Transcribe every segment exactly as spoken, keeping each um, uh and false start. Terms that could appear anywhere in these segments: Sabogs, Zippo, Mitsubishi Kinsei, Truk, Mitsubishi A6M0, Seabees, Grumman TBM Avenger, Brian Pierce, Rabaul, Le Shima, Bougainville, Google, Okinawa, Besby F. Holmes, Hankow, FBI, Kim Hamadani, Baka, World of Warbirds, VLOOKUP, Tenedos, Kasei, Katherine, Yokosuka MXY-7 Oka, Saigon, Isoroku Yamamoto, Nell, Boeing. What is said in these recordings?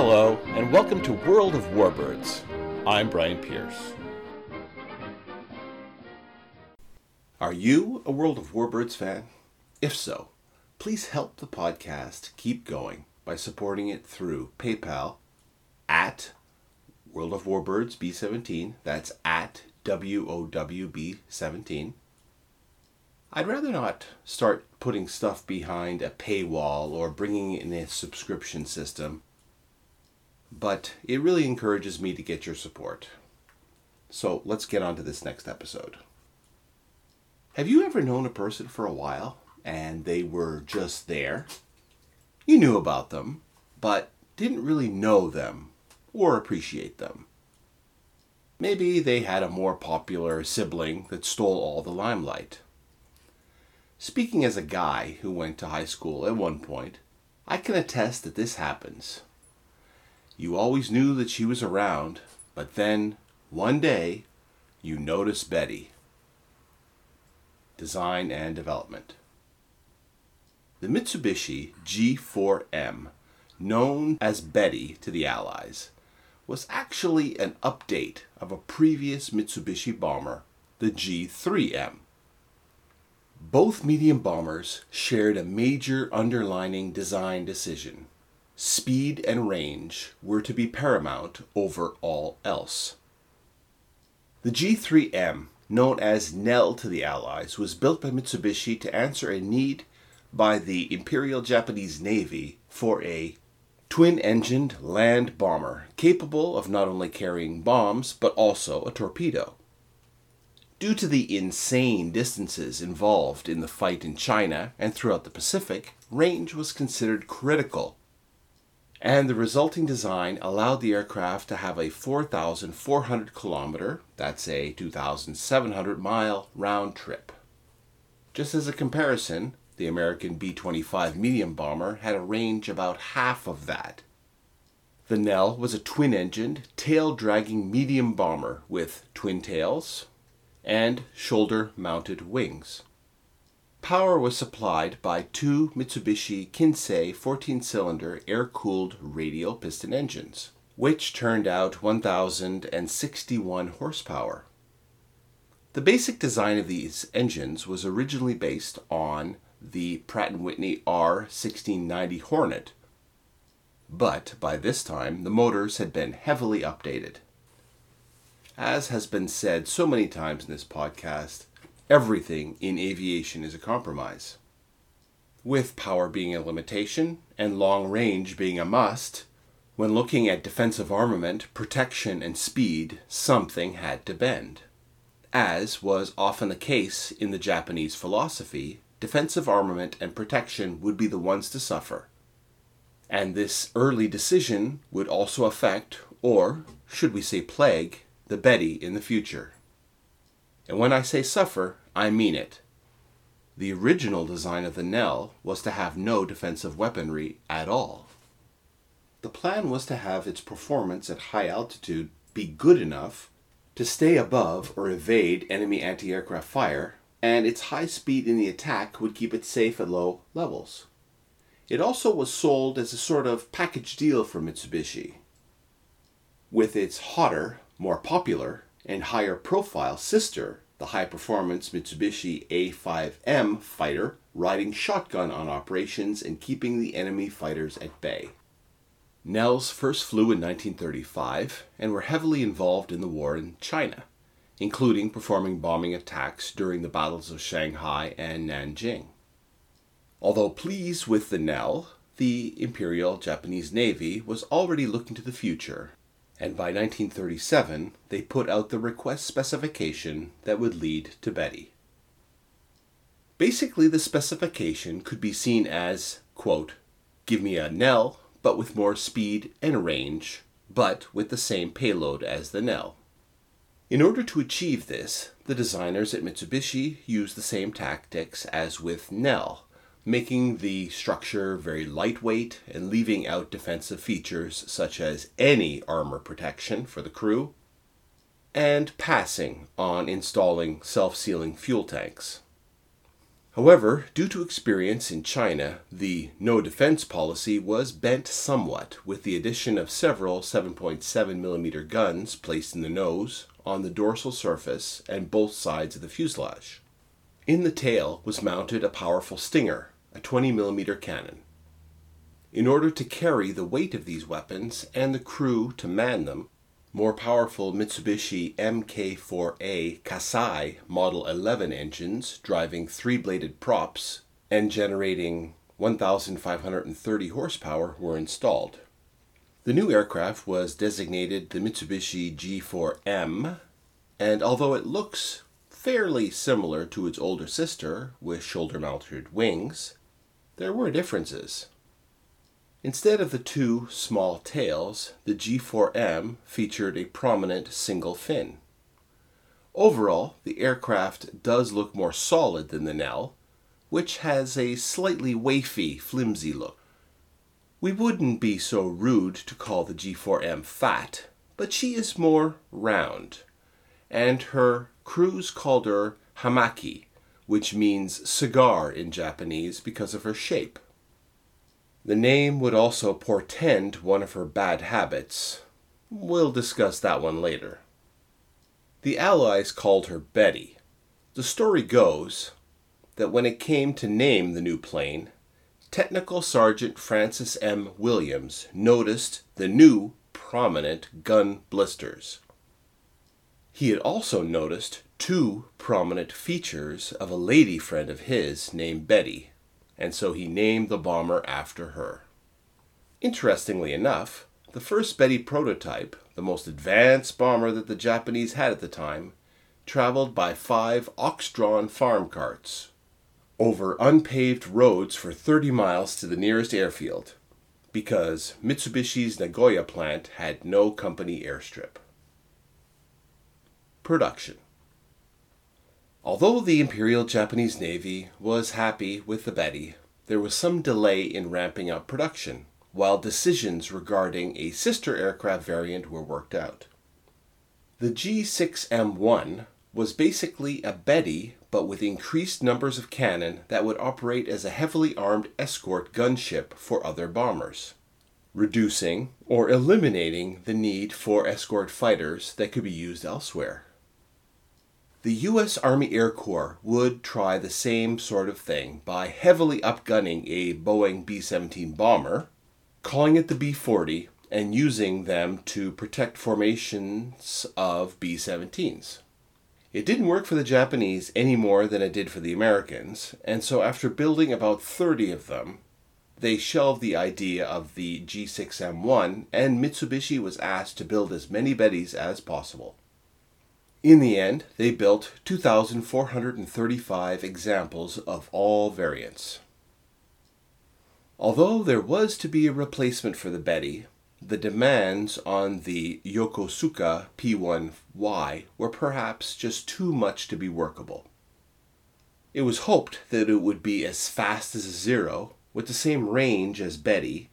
Hello, and welcome to World of Warbirds. I'm Brian Pierce. Are you a World of Warbirds fan? If so, please help the podcast keep going by supporting it through PayPal at World of Warbirds B seventeen. That's at W O W B seventeen. I'd rather not start putting stuff behind a paywall or bringing in a subscription system, but it really encourages me to get your support. So let's get on to this next episode. Have you ever known a person for a while and they were just there? You knew about them, but didn't really know them or appreciate them. Maybe they had a more popular sibling that stole all the limelight. Speaking as a guy who went to high school at one point, I can attest that this happens. You always knew that she was around, but then, one day, you notice Betty. Design and development. The Mitsubishi G four M, known as Betty to the Allies, was actually an update of a previous Mitsubishi bomber, the G three M. Both medium bombers shared a major underlining design decision. Speed and range were to be paramount over all else. The G three M, known as Nell to the Allies, was built by Mitsubishi to answer a need by the Imperial Japanese Navy for a twin-engined land bomber capable of not only carrying bombs but also a torpedo. Due to the insane distances involved in the fight in China and throughout the Pacific, range was considered critical, and the resulting design allowed the aircraft to have a four thousand four hundred kilometer, that's a two thousand seven hundred mile, round trip. Just as a comparison, the American B twenty-five medium bomber had a range about half of that. The Nell was a twin-engined, tail-dragging medium bomber with twin tails and shoulder-mounted wings. Power was supplied by two Mitsubishi Kinsei fourteen-cylinder air-cooled radial piston engines, which turned out one thousand sixty-one horsepower. The basic design of these engines was originally based on the Pratt and Whitney R sixteen ninety Hornet, but by this time the motors had been heavily updated. As has been said so many times in this podcast, everything in aviation is a compromise. With power being a limitation and long range being a must, when looking at defensive armament, protection, and speed, something had to bend. As was often the case in the Japanese philosophy, defensive armament and protection would be the ones to suffer. And this early decision would also affect, or should we say plague, the Betty in the future. And when I say suffer, I mean it. The original design of the Nell was to have no defensive weaponry at all. The plan was to have its performance at high altitude be good enough to stay above or evade enemy anti-aircraft fire, and its high speed in the attack would keep it safe at low levels. It also was sold as a sort of package deal for Mitsubishi. With its hotter, more popular, and higher profile sister, the high-performance Mitsubishi A five M fighter, riding shotgun on operations and keeping the enemy fighters at bay. Nels first flew in nineteen thirty-five and were heavily involved in the war in China, including performing bombing attacks during the battles of Shanghai and Nanjing. Although pleased with the Nell, the Imperial Japanese Navy was already looking to the future, and by nineteen thirty-seven, they put out the request specification that would lead to Betty. Basically, the specification could be seen as, quote, give me a Nell, but with more speed and range, but with the same payload as the Nell. In order to achieve this, the designers at Mitsubishi used the same tactics as with Nell, making the structure very lightweight and leaving out defensive features such as any armor protection for the crew, and passing on installing self-sealing fuel tanks. However, due to experience in China, the no-defense policy was bent somewhat with the addition of several seven point seven millimeter guns placed in the nose, on the dorsal surface, and both sides of the fuselage. In the tail was mounted a powerful Stinger, a twenty millimeter cannon. In order to carry the weight of these weapons and the crew to man them, more powerful Mitsubishi M K four A Kasei Model eleven engines driving three-bladed props and generating one thousand five hundred thirty horsepower were installed. The new aircraft was designated the Mitsubishi G four M, and although it looks fairly similar to its older sister with shoulder-mounted wings, there were differences. Instead of the two small tails, the G four M featured a prominent single fin. Overall, the aircraft does look more solid than the Nell, which has a slightly wafy, flimsy look. We wouldn't be so rude to call the G four M fat, but she is more round, and her crews called her Hamaki, which means cigar in Japanese because of her shape. The name would also portend one of her bad habits. We'll discuss that one later. The Allies called her Betty. The story goes that when it came to name the new plane, Technical Sergeant Francis M. Williams noticed the new prominent gun blisters. He had also noticed two prominent features of a lady friend of his named Betty, and so he named the bomber after her. Interestingly enough, the first Betty prototype, the most advanced bomber that the Japanese had at the time, traveled by five ox-drawn farm carts over unpaved roads for thirty miles to the nearest airfield, because Mitsubishi's Nagoya plant had no company airstrip. Production. Although the Imperial Japanese Navy was happy with the Betty, there was some delay in ramping up production, while decisions regarding a sister aircraft variant were worked out. The G six M one was basically a Betty, but with increased numbers of cannon that would operate as a heavily armed escort gunship for other bombers, reducing or eliminating the need for escort fighters that could be used elsewhere. The U S Army Air Corps would try the same sort of thing by heavily upgunning a Boeing B seventeen bomber, calling it the B forty, and using them to protect formations of B seventeens. It didn't work for the Japanese any more than it did for the Americans, and so after building about thirty of them, they shelved the idea of the G six M one, and Mitsubishi was asked to build as many Bettys as possible. In the end, they built two thousand four hundred thirty-five examples of all variants. Although there was to be a replacement for the Betty, the demands on the Yokosuka P one Y were perhaps just too much to be workable. It was hoped that it would be as fast as a Zero, with the same range as Betty,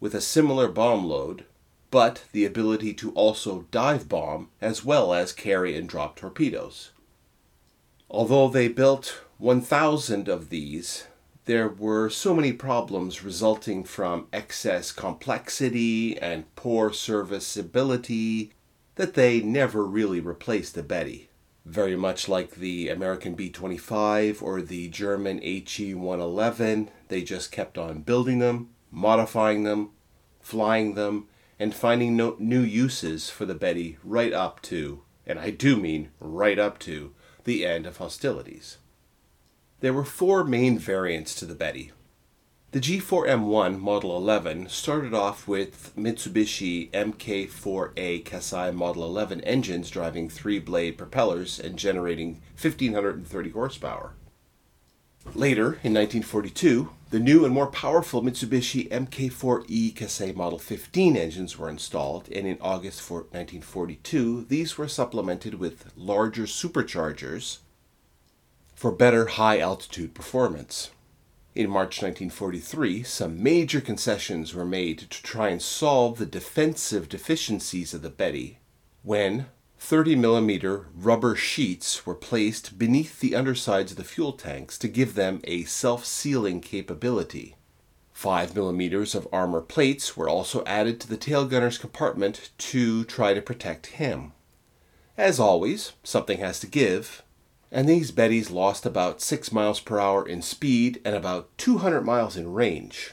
with a similar bomb load, but the ability to also dive bomb as well as carry and drop torpedoes. Although they built one thousand of these, there were so many problems resulting from excess complexity and poor serviceability that they never really replaced the Betty, very much like the American B twenty-five or the German H E one eleven. They just kept on building them, modifying them, flying them, and finding no new uses for the Betty right up to, and I do mean right up to, the end of hostilities. There were four main variants to the Betty. The G four M one Model eleven started off with Mitsubishi M K four A Kasei Model eleven engines driving three-blade propellers and generating one thousand five hundred thirty horsepower. Later, in nineteen forty-two, the new and more powerful Mitsubishi M K four E Kasei Model fifteen engines were installed, and in August nineteen forty-two, these were supplemented with larger superchargers for better high-altitude performance. In March nineteen forty-three, some major concessions were made to try and solve the defensive deficiencies of the Betty when, thirty millimeter rubber sheets were placed beneath the undersides of the fuel tanks to give them a self-sealing capability. five millimeters of armor plates were also added to the tail gunner's compartment to try to protect him. As always, something has to give, and these Bettys lost about six miles per hour in speed and about two hundred miles in range.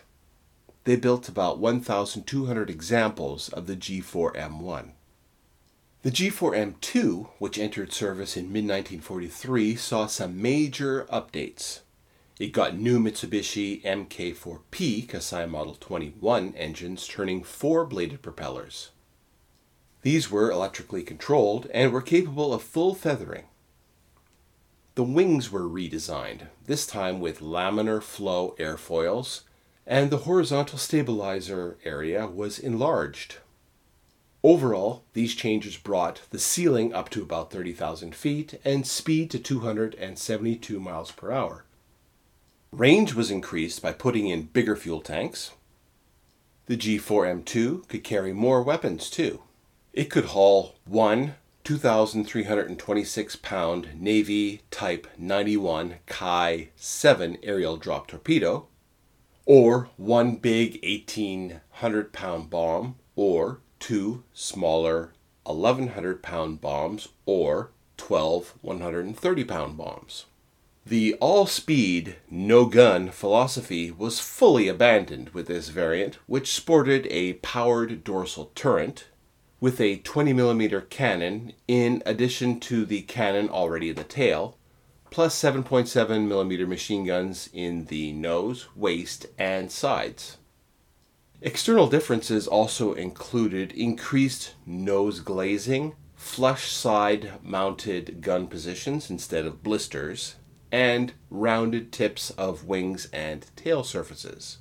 They built about one thousand two hundred examples of the G four M one. The G four M two, which entered service in mid nineteen forty-three, saw some major updates. It got new Mitsubishi M K four P Kasei Model twenty-one engines turning four-bladed propellers. These were electrically controlled and were capable of full feathering. The wings were redesigned, this time with laminar flow airfoils, and the horizontal stabilizer area was enlarged. Overall, these changes brought the ceiling up to about thirty thousand feet and speed to two hundred seventy-two miles per hour. Range was increased by putting in bigger fuel tanks. The G four M two could carry more weapons too. It could haul one two thousand three hundred twenty-six pound Navy Type ninety-one Kai seven aerial drop torpedo, or one big eighteen hundred pound bomb, or two smaller eleven hundred pound bombs, or twelve one hundred thirty pound bombs. The all-speed, no-gun philosophy was fully abandoned with this variant, which sported a powered dorsal turret, with a twenty millimeter cannon in addition to the cannon already in the tail, plus seven point seven millimeter machine guns in the nose, waist, and sides. External differences also included increased nose glazing, flush side mounted gun positions instead of blisters, and rounded tips of wings and tail surfaces.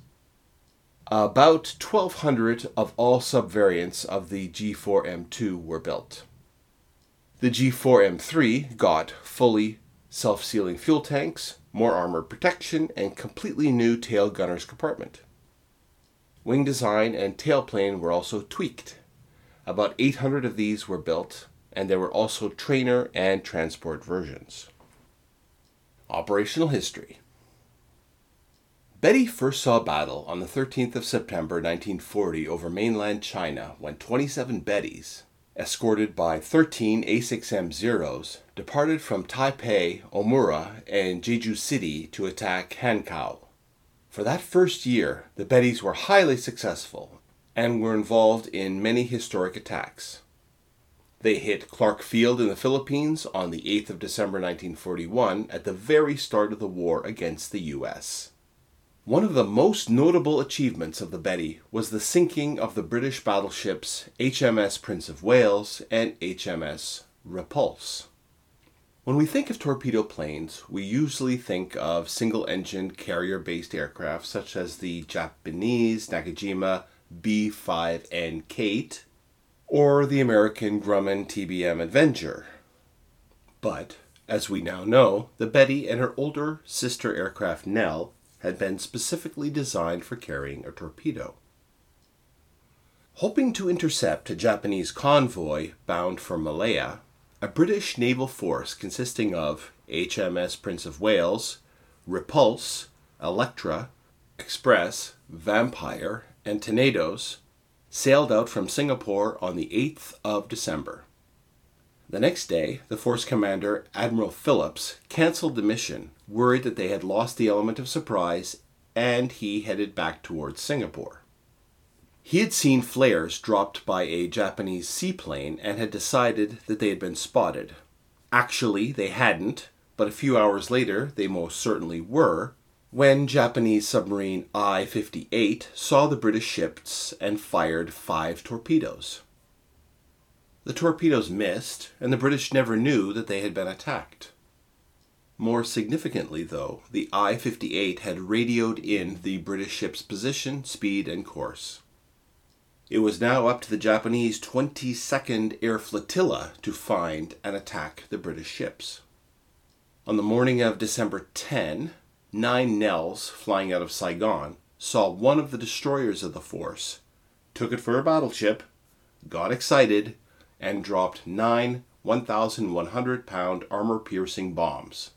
About twelve hundred of all subvariants of the G four M two were built. The G four M three got fully self-sealing fuel tanks, more armor protection, and completely new tail gunner's compartment. Wing design and tailplane were also tweaked. About eight hundred of these were built, and there were also trainer and transport versions. Operational history. Betty first saw battle on the thirteenth of September nineteen forty over mainland China when twenty-seven Bettys, escorted by thirteen A six M zeros, departed from Taipei, Omura, and Jeju City to attack Hankow. For that first year, the Bettys were highly successful and were involved in many historic attacks. They hit Clark Field in the Philippines on the eighth of December nineteen forty-one at the very start of the war against the U S. One of the most notable achievements of the Betty was the sinking of the British battleships H M S Prince of Wales and H M S Repulse. When we think of torpedo planes, we usually think of single-engine carrier-based aircraft such as the Japanese Nakajima B five N Kate or the American Grumman T B M Avenger. But, as we now know, the Betty and her older sister aircraft Nell had been specifically designed for carrying a torpedo. Hoping to intercept a Japanese convoy bound for Malaya, a British naval force consisting of H M S Prince of Wales, Repulse, Electra, Express, Vampire, and Tenedos sailed out from Singapore on the eighth of December. The next day, the force commander, Admiral Phillips, cancelled the mission, worried that they had lost the element of surprise, and he headed back towards Singapore. He had seen flares dropped by a Japanese seaplane and had decided that they had been spotted. Actually, they hadn't, but a few hours later, they most certainly were, when Japanese submarine I fifty-eight saw the British ships and fired five torpedoes. The torpedoes missed, and the British never knew that they had been attacked. More significantly, though, the I fifty-eight had radioed in the British ship's position, speed, and course. It was now up to the Japanese twenty-second Air Flotilla to find and attack the British ships. On the morning of December tenth, nine Nells flying out of Saigon saw one of the destroyers of the force, took it for a battleship, got excited, and dropped nine one thousand one hundred pound armor-piercing bombs.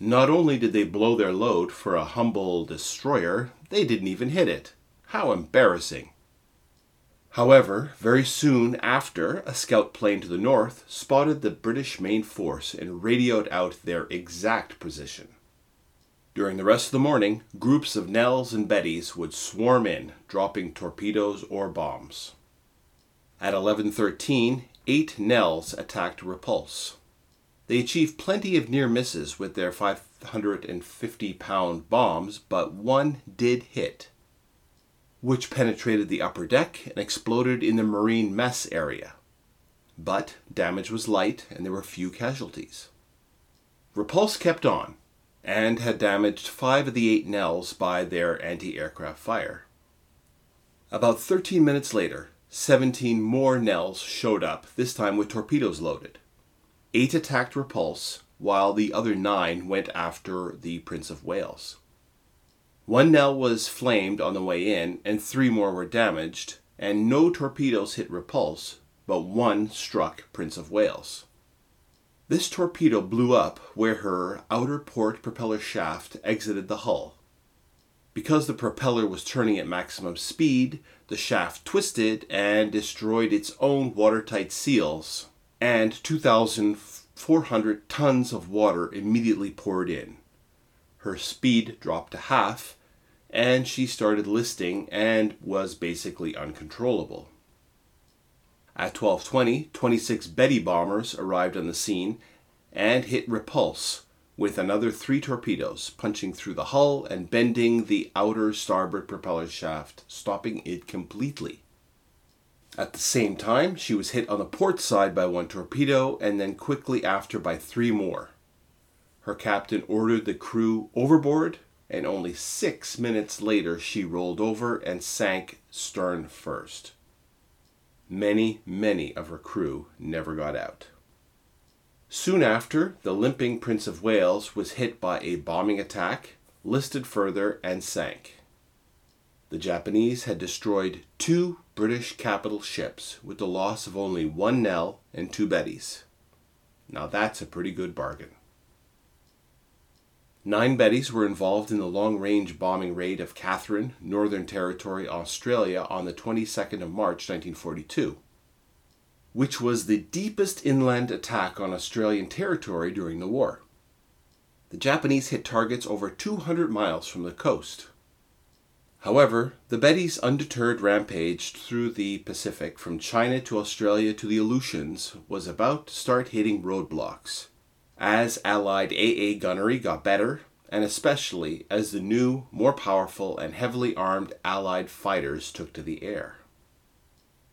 Not only did they blow their load for a humble destroyer, they didn't even hit it. How embarrassing. However, very soon after, a scout plane to the north spotted the British main force and radioed out their exact position. During the rest of the morning, groups of Nells and Bettys would swarm in, dropping torpedoes or bombs. At eleven thirteen, eight Nells attacked Repulse. They achieved plenty of near misses with their five hundred fifty pound bombs, but one did hit, which penetrated the upper deck and exploded in the marine mess area. But damage was light and there were few casualties. Repulse kept on and had damaged five of the eight Nells by their anti-aircraft fire. About thirteen minutes later, seventeen more Nells showed up, this time with torpedoes loaded. Eight attacked Repulse, while the other nine went after the Prince of Wales. One Nell was flamed on the way in, and three more were damaged, and no torpedoes hit Repulse, but one struck Prince of Wales. This torpedo blew up where her outer port propeller shaft exited the hull. Because the propeller was turning at maximum speed, the shaft twisted and destroyed its own watertight seals, and two thousand four hundred tons of water immediately poured in. Her speed dropped to half, and she started listing and was basically uncontrollable. At twelve twenty, twenty-six Betty bombers arrived on the scene and hit Repulse with another three torpedoes, punching through the hull and bending the outer starboard propeller shaft, stopping it completely. At the same time, she was hit on the port side by one torpedo and then quickly after by three more. Her captain ordered the crew overboard, and only six minutes later she rolled over and sank stern first. Many, many of her crew never got out. Soon after, the limping Prince of Wales was hit by a bombing attack, listed further, and sank. The Japanese had destroyed two British capital ships with the loss of only one Nell and two Bettys. Now that's a pretty good bargain. Nine Bettys were involved in the long-range bombing raid of Katherine, Northern Territory, Australia on the twenty-second of March nineteen forty-two, which was the deepest inland attack on Australian territory during the war. The Japanese hit targets over two hundred miles from the coast. However, the Bettys' undeterred rampage through the Pacific from China to Australia to the Aleutians was about to start hitting roadblocks, as Allied A A gunnery got better, and especially as the new, more powerful, and heavily armed Allied fighters took to the air.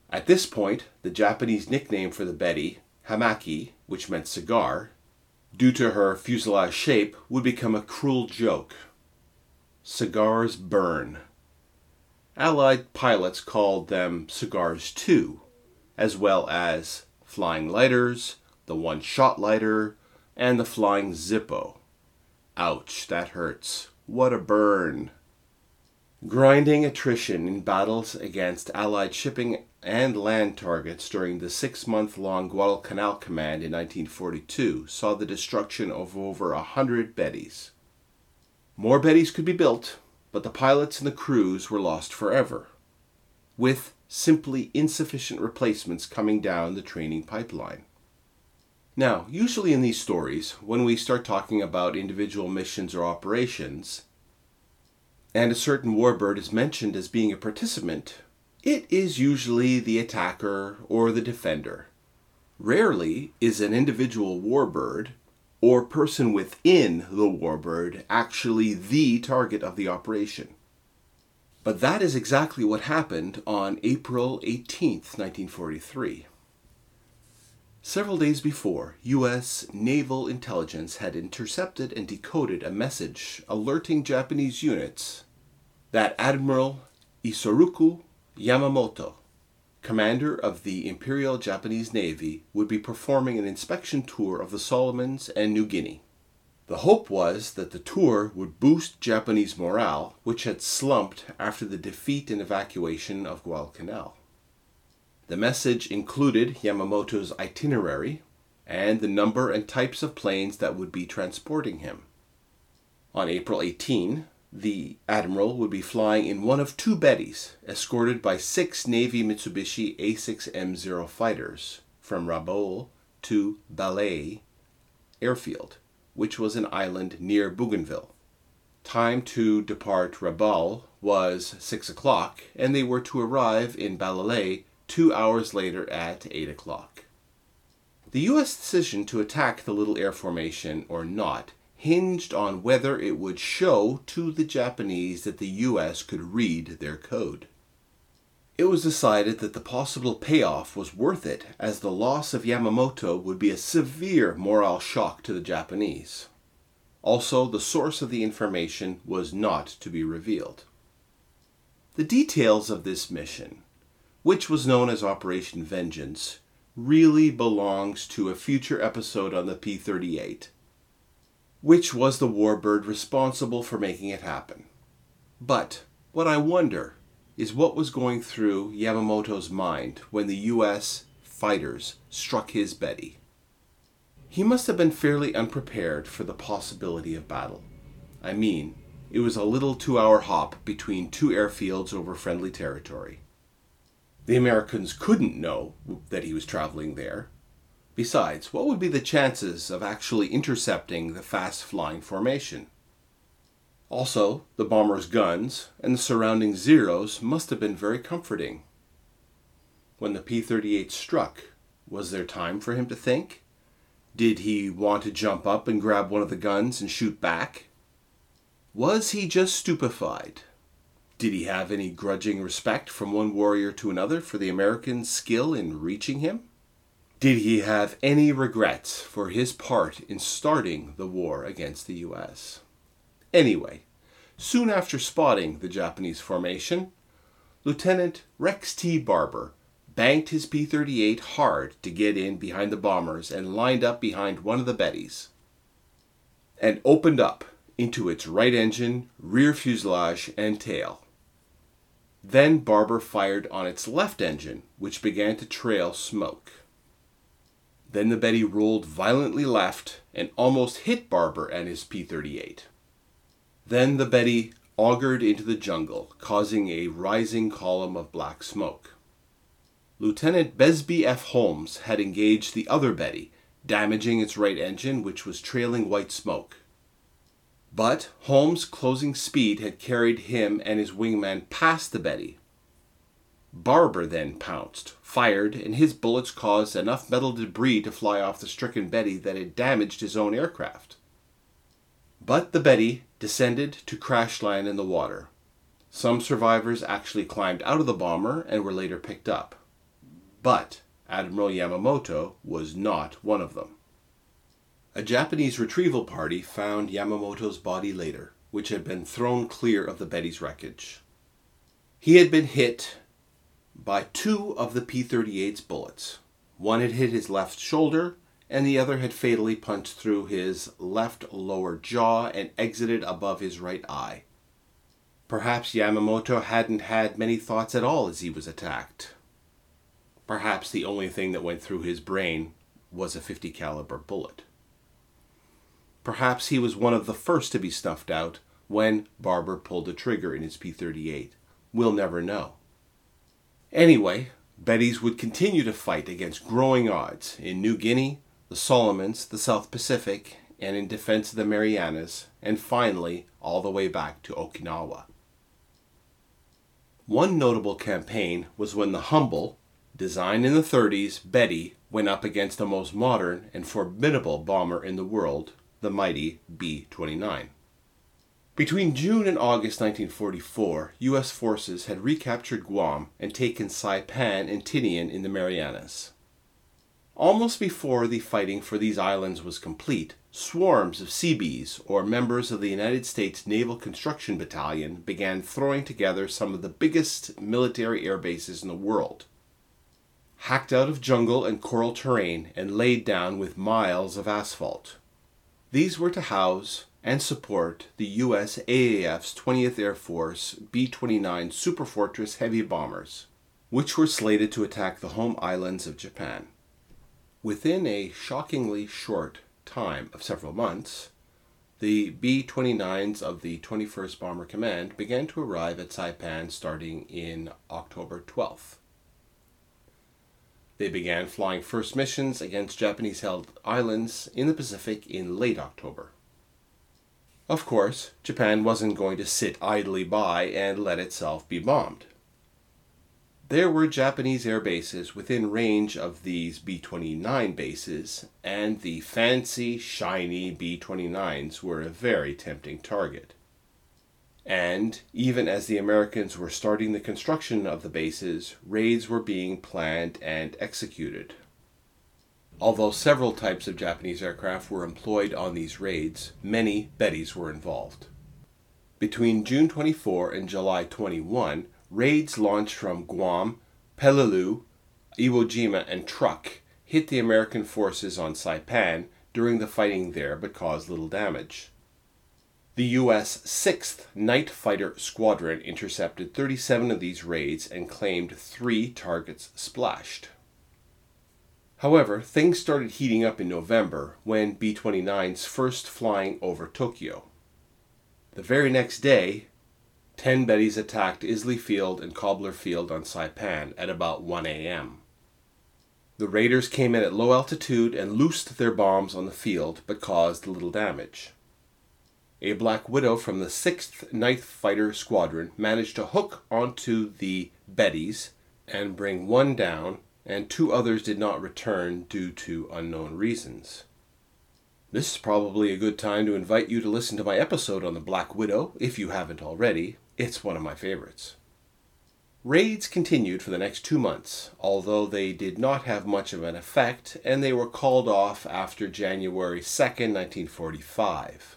At this point, the Japanese nickname for the Betty, Hamaki, which meant cigar, due to her fuselage shape, would become a cruel joke. Cigars burn. Allied pilots called them cigars too, as well as flying lighters, the one-shot lighter, and the flying Zippo. Ouch, that hurts. What a burn. Grinding attrition in battles against Allied shipping and land targets during the six-month-long Guadalcanal Command in nineteen forty-two saw the destruction of over a hundred Bettys. More Bettys could be built, but the pilots and the crews were lost forever, with simply insufficient replacements coming down the training pipeline. Now, usually in these stories, when we start talking about individual missions or operations, and a certain warbird is mentioned as being a participant, it is usually the attacker or the defender. Rarely is an individual warbird or person within the warbird actually the target of the operation. But that is exactly what happened on April eighteenth, nineteen forty-three. Several days before, U S naval intelligence had intercepted and decoded a message alerting Japanese units that Admiral Isoroku Yamamoto, commander of the Imperial Japanese Navy, would be performing an inspection tour of the Solomons and New Guinea. The hope was that the tour would boost Japanese morale, which had slumped after the defeat and evacuation of Guadalcanal. The message included Yamamoto's itinerary and the number and types of planes that would be transporting him. On April eighteenth, the Admiral would be flying in one of two Bettys, escorted by six Navy Mitsubishi A six M zero fighters from Rabaul to Balai Airfield, which was an island near Bougainville. Time to depart Rabaul was six o'clock, and they were to arrive in Balai two hours later at eight o'clock. The U S decision to attack the Little Air Formation or not hinged on whether it would show to the Japanese that the U S could read their code. It was decided that the possible payoff was worth it, as the loss of Yamamoto would be a severe morale shock to the Japanese. Also, the source of the information was not to be revealed. The details of this mission, which was known as Operation Vengeance, really belongs to a future episode on the P thirty-eight, which was the warbird responsible for making it happen. But what I wonder is what was going through Yamamoto's mind when the U S fighters struck his Betty. He must have been fairly unprepared for the possibility of battle. I mean, it was a little two-hour hop between two airfields over friendly territory. The Americans couldn't know that he was traveling there. Besides, what would be the chances of actually intercepting the fast-flying formation? Also, the bomber's guns and the surrounding Zeros must have been very comforting. When the P thirty-eight struck, was there time for him to think? Did he want to jump up and grab one of the guns and shoot back? Was he just stupefied? Did he have any grudging respect from one warrior to another for the American skill in reaching him? Did he have any regrets for his part in starting the war against the U S? Anyway, soon after spotting the Japanese formation, Lieutenant Rex T. Barber banked his P thirty-eight hard to get in behind the bombers and lined up behind one of the Bettys and opened up into its right engine, rear fuselage, and tail. Then Barber fired on its left engine, which began to trail smoke. Then the Betty rolled violently left and almost hit Barber and his P thirty-eight. Then the Betty augured into the jungle, causing a rising column of black smoke. Lieutenant Besby F. Holmes had engaged the other Betty, damaging its right engine, which was trailing white smoke. But Holmes' closing speed had carried him and his wingman past the Betty. Barber then pounced, fired, and his bullets caused enough metal debris to fly off the stricken Betty that it damaged his own aircraft. But the Betty descended to crash land in the water. Some survivors actually climbed out of the bomber and were later picked up. But Admiral Yamamoto was not one of them. A Japanese retrieval party found Yamamoto's body later, which had been thrown clear of the Betty's wreckage. He had been hit by two of the P thirty-eight's bullets. One had hit his left shoulder, and the other had fatally punched through his left lower jaw and exited above his right eye. Perhaps Yamamoto hadn't had many thoughts at all as he was attacked. Perhaps the only thing that went through his brain was a fifty caliber bullet. Perhaps he was one of the first to be snuffed out when Barber pulled the trigger in his P thirty-eight. We'll never know. Anyway, Bettys would continue to fight against growing odds in New Guinea, the Solomons, the South Pacific, and in defense of the Marianas, and finally, all the way back to Okinawa. One notable campaign was when the humble, designed in the thirties, Betty went up against the most modern and formidable bomber in the world, the mighty B twenty-nine. Between June and August nineteen forty-four, U S forces had recaptured Guam and taken Saipan and Tinian in the Marianas. Almost before the fighting for these islands was complete, swarms of Seabees, or members of the United States Naval Construction Battalion, began throwing together some of the biggest military air bases in the world, hacked out of jungle and coral terrain and laid down with miles of asphalt. These were to house and support the U S A A F's twentieth Air Force B twenty-nine Superfortress heavy bombers, which were slated to attack the home islands of Japan. Within a shockingly short time of several months, the B twenty-nines of the twenty-first Bomber Command began to arrive at Saipan starting in October twelfth. They began flying first missions against Japanese-held islands in the Pacific in late October. Of course, Japan wasn't going to sit idly by and let itself be bombed. There were Japanese air bases within range of these B twenty-nine bases, and the fancy, shiny B twenty-nines were a very tempting target. And, even as the Americans were starting the construction of the bases, raids were being planned and executed. Although several types of Japanese aircraft were employed on these raids, many Bettys were involved. Between June twenty-fourth and July twenty-first, raids launched from Guam, Peleliu, Iwo Jima, and Truk hit the American forces on Saipan during the fighting there but caused little damage. The U S sixth Night Fighter Squadron intercepted thirty-seven of these raids and claimed three targets splashed. However, things started heating up in November when B twenty-nines first flying over Tokyo. The very next day, ten Bettys attacked Isley Field and Cobbler Field on Saipan at about one a.m. The raiders came in at low altitude and loosed their bombs on the field, but caused little damage. A Black Widow from the sixth Night Fighter Squadron managed to hook onto the Bettys and bring one down, and two others did not return due to unknown reasons. This is probably a good time to invite you to listen to my episode on the Black Widow, if you haven't already. It's one of my favorites. Raids continued for the next two months, although they did not have much of an effect, and they were called off after January second, nineteen forty-five.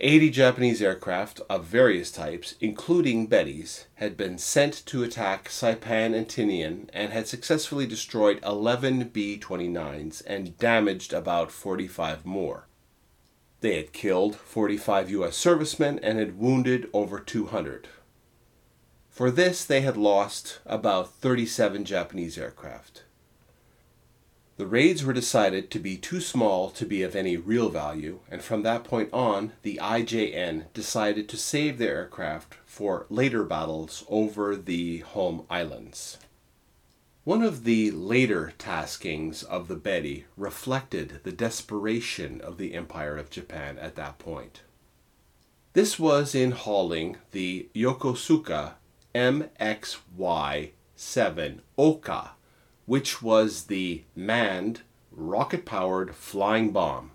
eighty Japanese aircraft of various types, including Bettys, had been sent to attack Saipan and Tinian and had successfully destroyed eleven B twenty-nines and damaged about forty-five more. They had killed forty-five U S servicemen and had wounded over two hundred. For this, they had lost about thirty-seven Japanese aircraft. The raids were decided to be too small to be of any real value, and from that point on, the I J N decided to save their aircraft for later battles over the home islands. One of the later taskings of the Betty reflected the desperation of the Empire of Japan at that point. This was in hauling the Yokosuka M X Y seven Oka, which was the manned, rocket-powered flying bomb.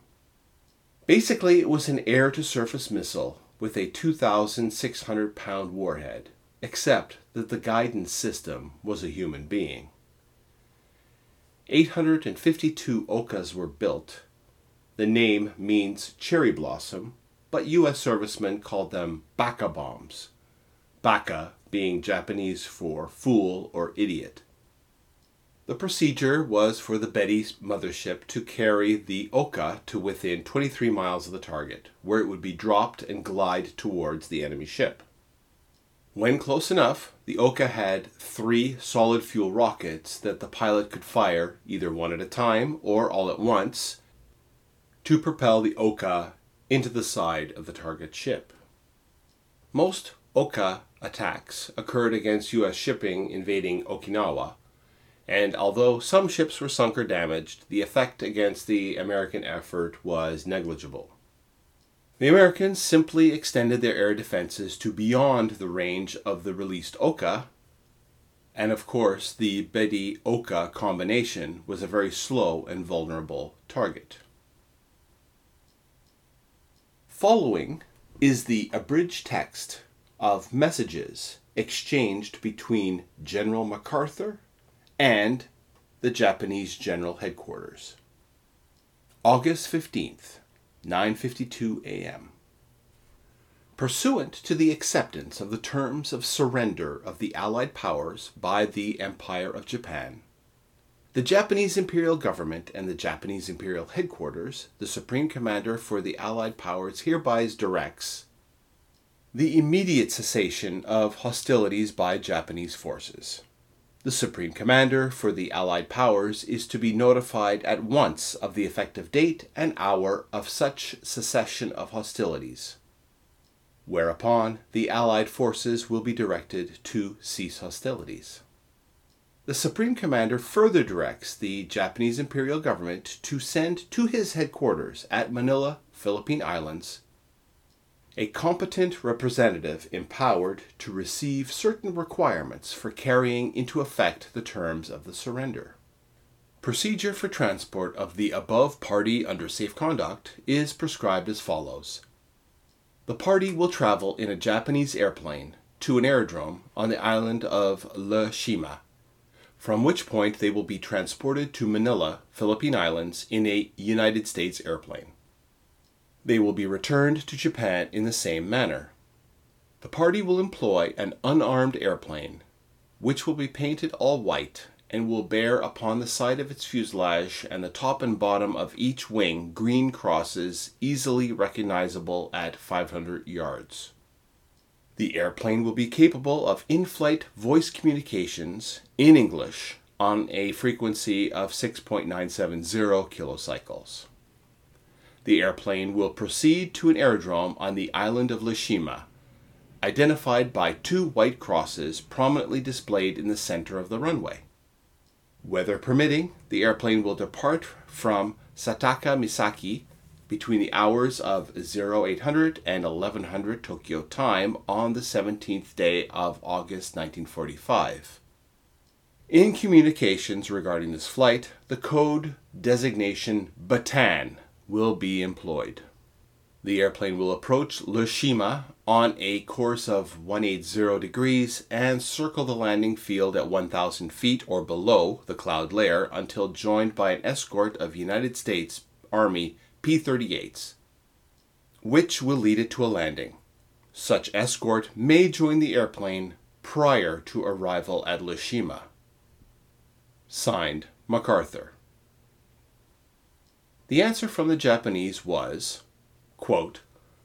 Basically, it was an air-to-surface missile with a two thousand six hundred pound warhead, except that the guidance system was a human being. eight hundred fifty-two Okas were built. The name means cherry blossom, but U S servicemen called them baka bombs, baka being Japanese for fool or idiot. The procedure was for the Betty's mothership to carry the Oka to within twenty-three miles of the target, where it would be dropped and glide towards the enemy ship. When close enough, the Oka had three solid-fuel rockets that the pilot could fire, either one at a time or all at once, to propel the Oka into the side of the target ship. Most Oka attacks occurred against U S shipping invading Okinawa, and although some ships were sunk or damaged, the effect against the American effort was negligible. The Americans simply extended their air defenses to beyond the range of the released Oka, and of course the Betty-Oka combination was a very slow and vulnerable target. Following is the abridged text of messages exchanged between General MacArthur and the Japanese General Headquarters. August fifteenth, nine fifty-two a.m. Pursuant to the acceptance of the terms of surrender of the Allied powers by the Empire of Japan, the Japanese Imperial Government and the Japanese Imperial Headquarters, the Supreme Commander for the Allied powers hereby directs the immediate cessation of hostilities by Japanese forces. The Supreme Commander for the Allied Powers is to be notified at once of the effective date and hour of such cessation of hostilities, whereupon the Allied forces will be directed to cease hostilities. The Supreme Commander further directs the Japanese Imperial Government to send to his headquarters at Manila, Philippine Islands, a competent representative empowered to receive certain requirements for carrying into effect the terms of the surrender. Procedure for transport of the above party under safe conduct is prescribed as follows. The party will travel in a Japanese airplane to an aerodrome on the island of Le Shima, from which point they will be transported to Manila, Philippine Islands, in a United States airplane. They will be returned to Japan in the same manner. The party will employ an unarmed airplane, which will be painted all white and will bear upon the side of its fuselage and the top and bottom of each wing green crosses easily recognizable at five hundred yards. The airplane will be capable of in-flight voice communications in English on a frequency of six point nine seven zero kilocycles. The airplane will proceed to an aerodrome on the island of Lishima, identified by two white crosses prominently displayed in the center of the runway. Weather permitting, the airplane will depart from Sataka Misaki between the hours of oh eight hundred and eleven hundred Tokyo time on the seventeenth day of August nineteen forty-five. In communications regarding this flight, the code designation Bataan will be employed. The airplane will approach Le Shima on a course of one hundred eighty degrees and circle the landing field at one thousand feet or below the cloud layer until joined by an escort of United States Army P thirty-eights, which will lead it to a landing. Such escort may join the airplane prior to arrival at Le Shima. Signed, MacArthur. The answer from the Japanese was, quote,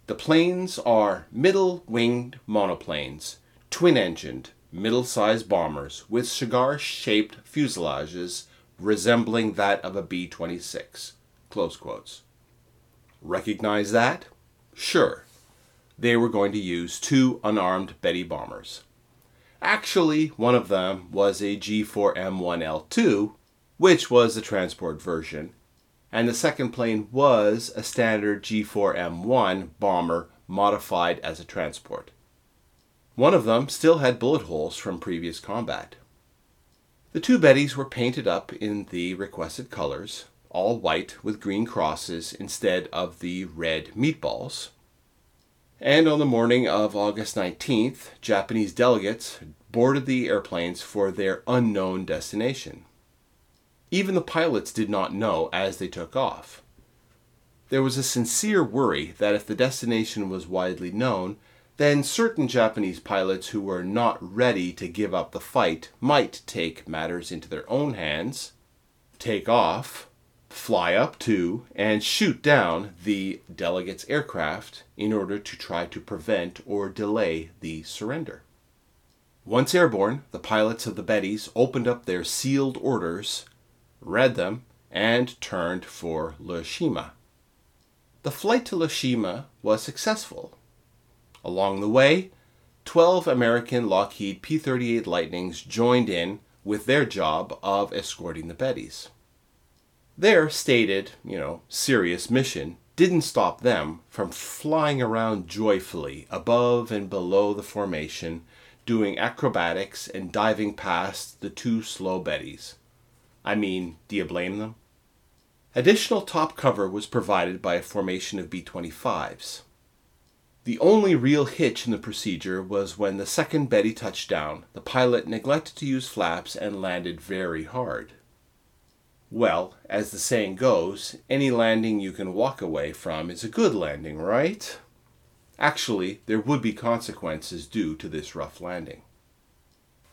"The planes are middle-winged monoplanes, twin-engined, middle-sized bombers with cigar-shaped fuselages resembling that of a B twenty-six, close quotes. Recognize that? Sure. They were going to use two unarmed Betty bombers. Actually, one of them was a G four M one L two, which was the transport version, and the second plane was a standard G four M one bomber modified as a transport. One of them still had bullet holes from previous combat. The two Bettys were painted up in the requested colors, all white with green crosses instead of the red meatballs. And on the morning of August nineteenth, Japanese delegates boarded the airplanes for their unknown destination. Even the pilots did not know as they took off. There was a sincere worry that if the destination was widely known, then certain Japanese pilots who were not ready to give up the fight might take matters into their own hands, take off, fly up to, and shoot down the delegates' aircraft in order to try to prevent or delay the surrender. Once airborne, the pilots of the Bettys opened up their sealed orders, read them, and turned for Le Shima. The flight to Le Shima was successful. Along the way, twelve American Lockheed P thirty-eight Lightnings joined in with their job of escorting the Bettys. Their stated, you know, serious mission didn't stop them from flying around joyfully above and below the formation, doing acrobatics and diving past the two slow Bettys. I mean, do you blame them? Additional top cover was provided by a formation of B twenty-fives. The only real hitch in the procedure was when the second Betty touched down, the pilot neglected to use flaps and landed very hard. Well, as the saying goes, any landing you can walk away from is a good landing, right? Actually, there would be consequences due to this rough landing.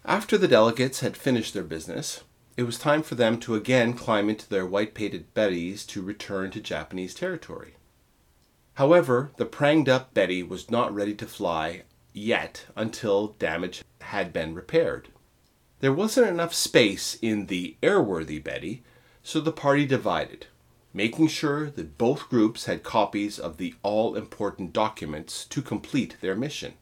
After the delegates had finished their business, it was time for them to again climb into their white-painted Bettys to return to Japanese territory. However, the pranged-up Betty was not ready to fly yet until damage had been repaired. There wasn't enough space in the airworthy Betty, so the party divided, making sure that both groups had copies of the all-important documents to complete their mission.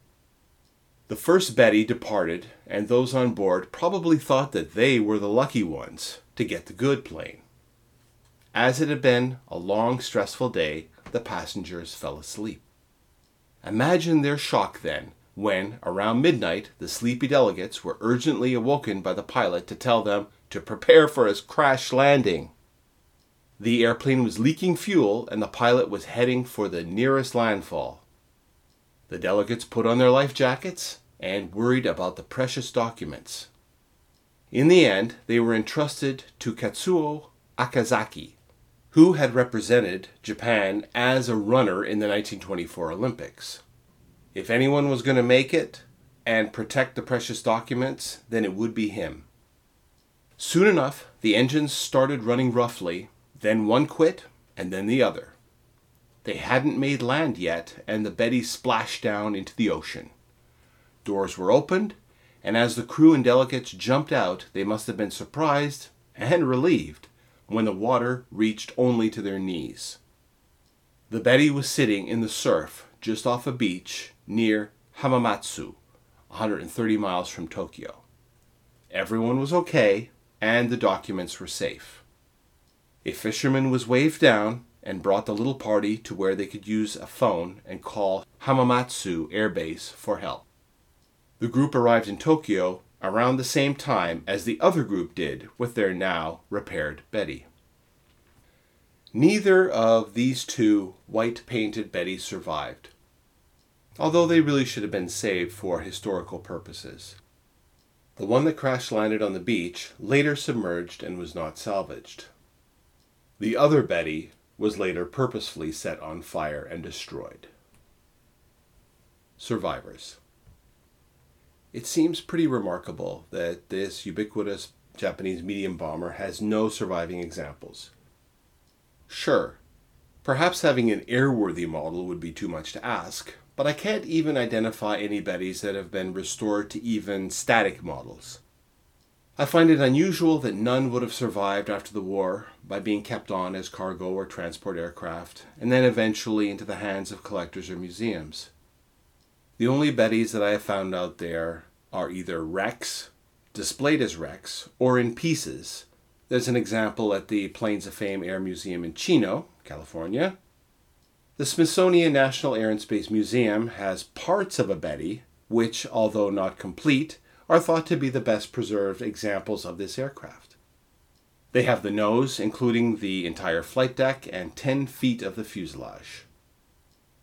The first Betty departed, and those on board probably thought that they were the lucky ones to get the good plane. As it had been a long, stressful day, the passengers fell asleep. Imagine their shock then, when, around midnight, the sleepy delegates were urgently awoken by the pilot to tell them to prepare for his crash landing. The airplane was leaking fuel, and the pilot was heading for the nearest landfall. The delegates put on their life jackets and worried about the precious documents. In the end, they were entrusted to Katsuo Akazaki, who had represented Japan as a runner in the nineteen twenty-four Olympics. If anyone was going to make it and protect the precious documents, then it would be him. Soon enough, the engines started running roughly, then one quit, and then the other. They hadn't made land yet, and the Betty splashed down into the ocean. Doors were opened, and as the crew and delegates jumped out, they must have been surprised and relieved when the water reached only to their knees. The Betty was sitting in the surf just off a beach near Hamamatsu, one hundred thirty miles from Tokyo. Everyone was okay, and the documents were safe. A fisherman was waved down and brought the little party to where they could use a phone and call Hamamatsu Air Base for help. The group arrived in Tokyo around the same time as the other group did with their now repaired Betty. Neither of these two white-painted Bettys survived, although they really should have been saved for historical purposes. The one that crash-landed on the beach later submerged and was not salvaged. The other Betty was later purposefully set on fire and destroyed. Survivors. It seems pretty remarkable that this ubiquitous Japanese medium bomber has no surviving examples. Sure, perhaps having an airworthy model would be too much to ask, but I can't even identify any Bettys that have been restored to even static models. I find it unusual that none would have survived after the war by being kept on as cargo or transport aircraft, and then eventually into the hands of collectors or museums. The only Bettys that I have found out there are either wrecks, displayed as wrecks, or in pieces. There's an example at the Planes of Fame Air Museum in Chino, California. The Smithsonian National Air and Space Museum has parts of a Betty, which, although not complete, are thought to be the best preserved examples of this aircraft. They have the nose, including the entire flight deck, and ten feet of the fuselage.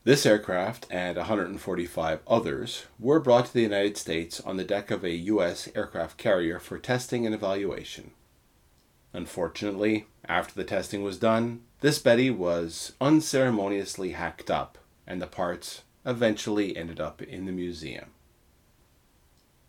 This aircraft and one hundred forty-five others were brought to the United States on the deck of a U S aircraft carrier for testing and evaluation. Unfortunately, after the testing was done, this Betty was unceremoniously hacked up, and the parts eventually ended up in the museum.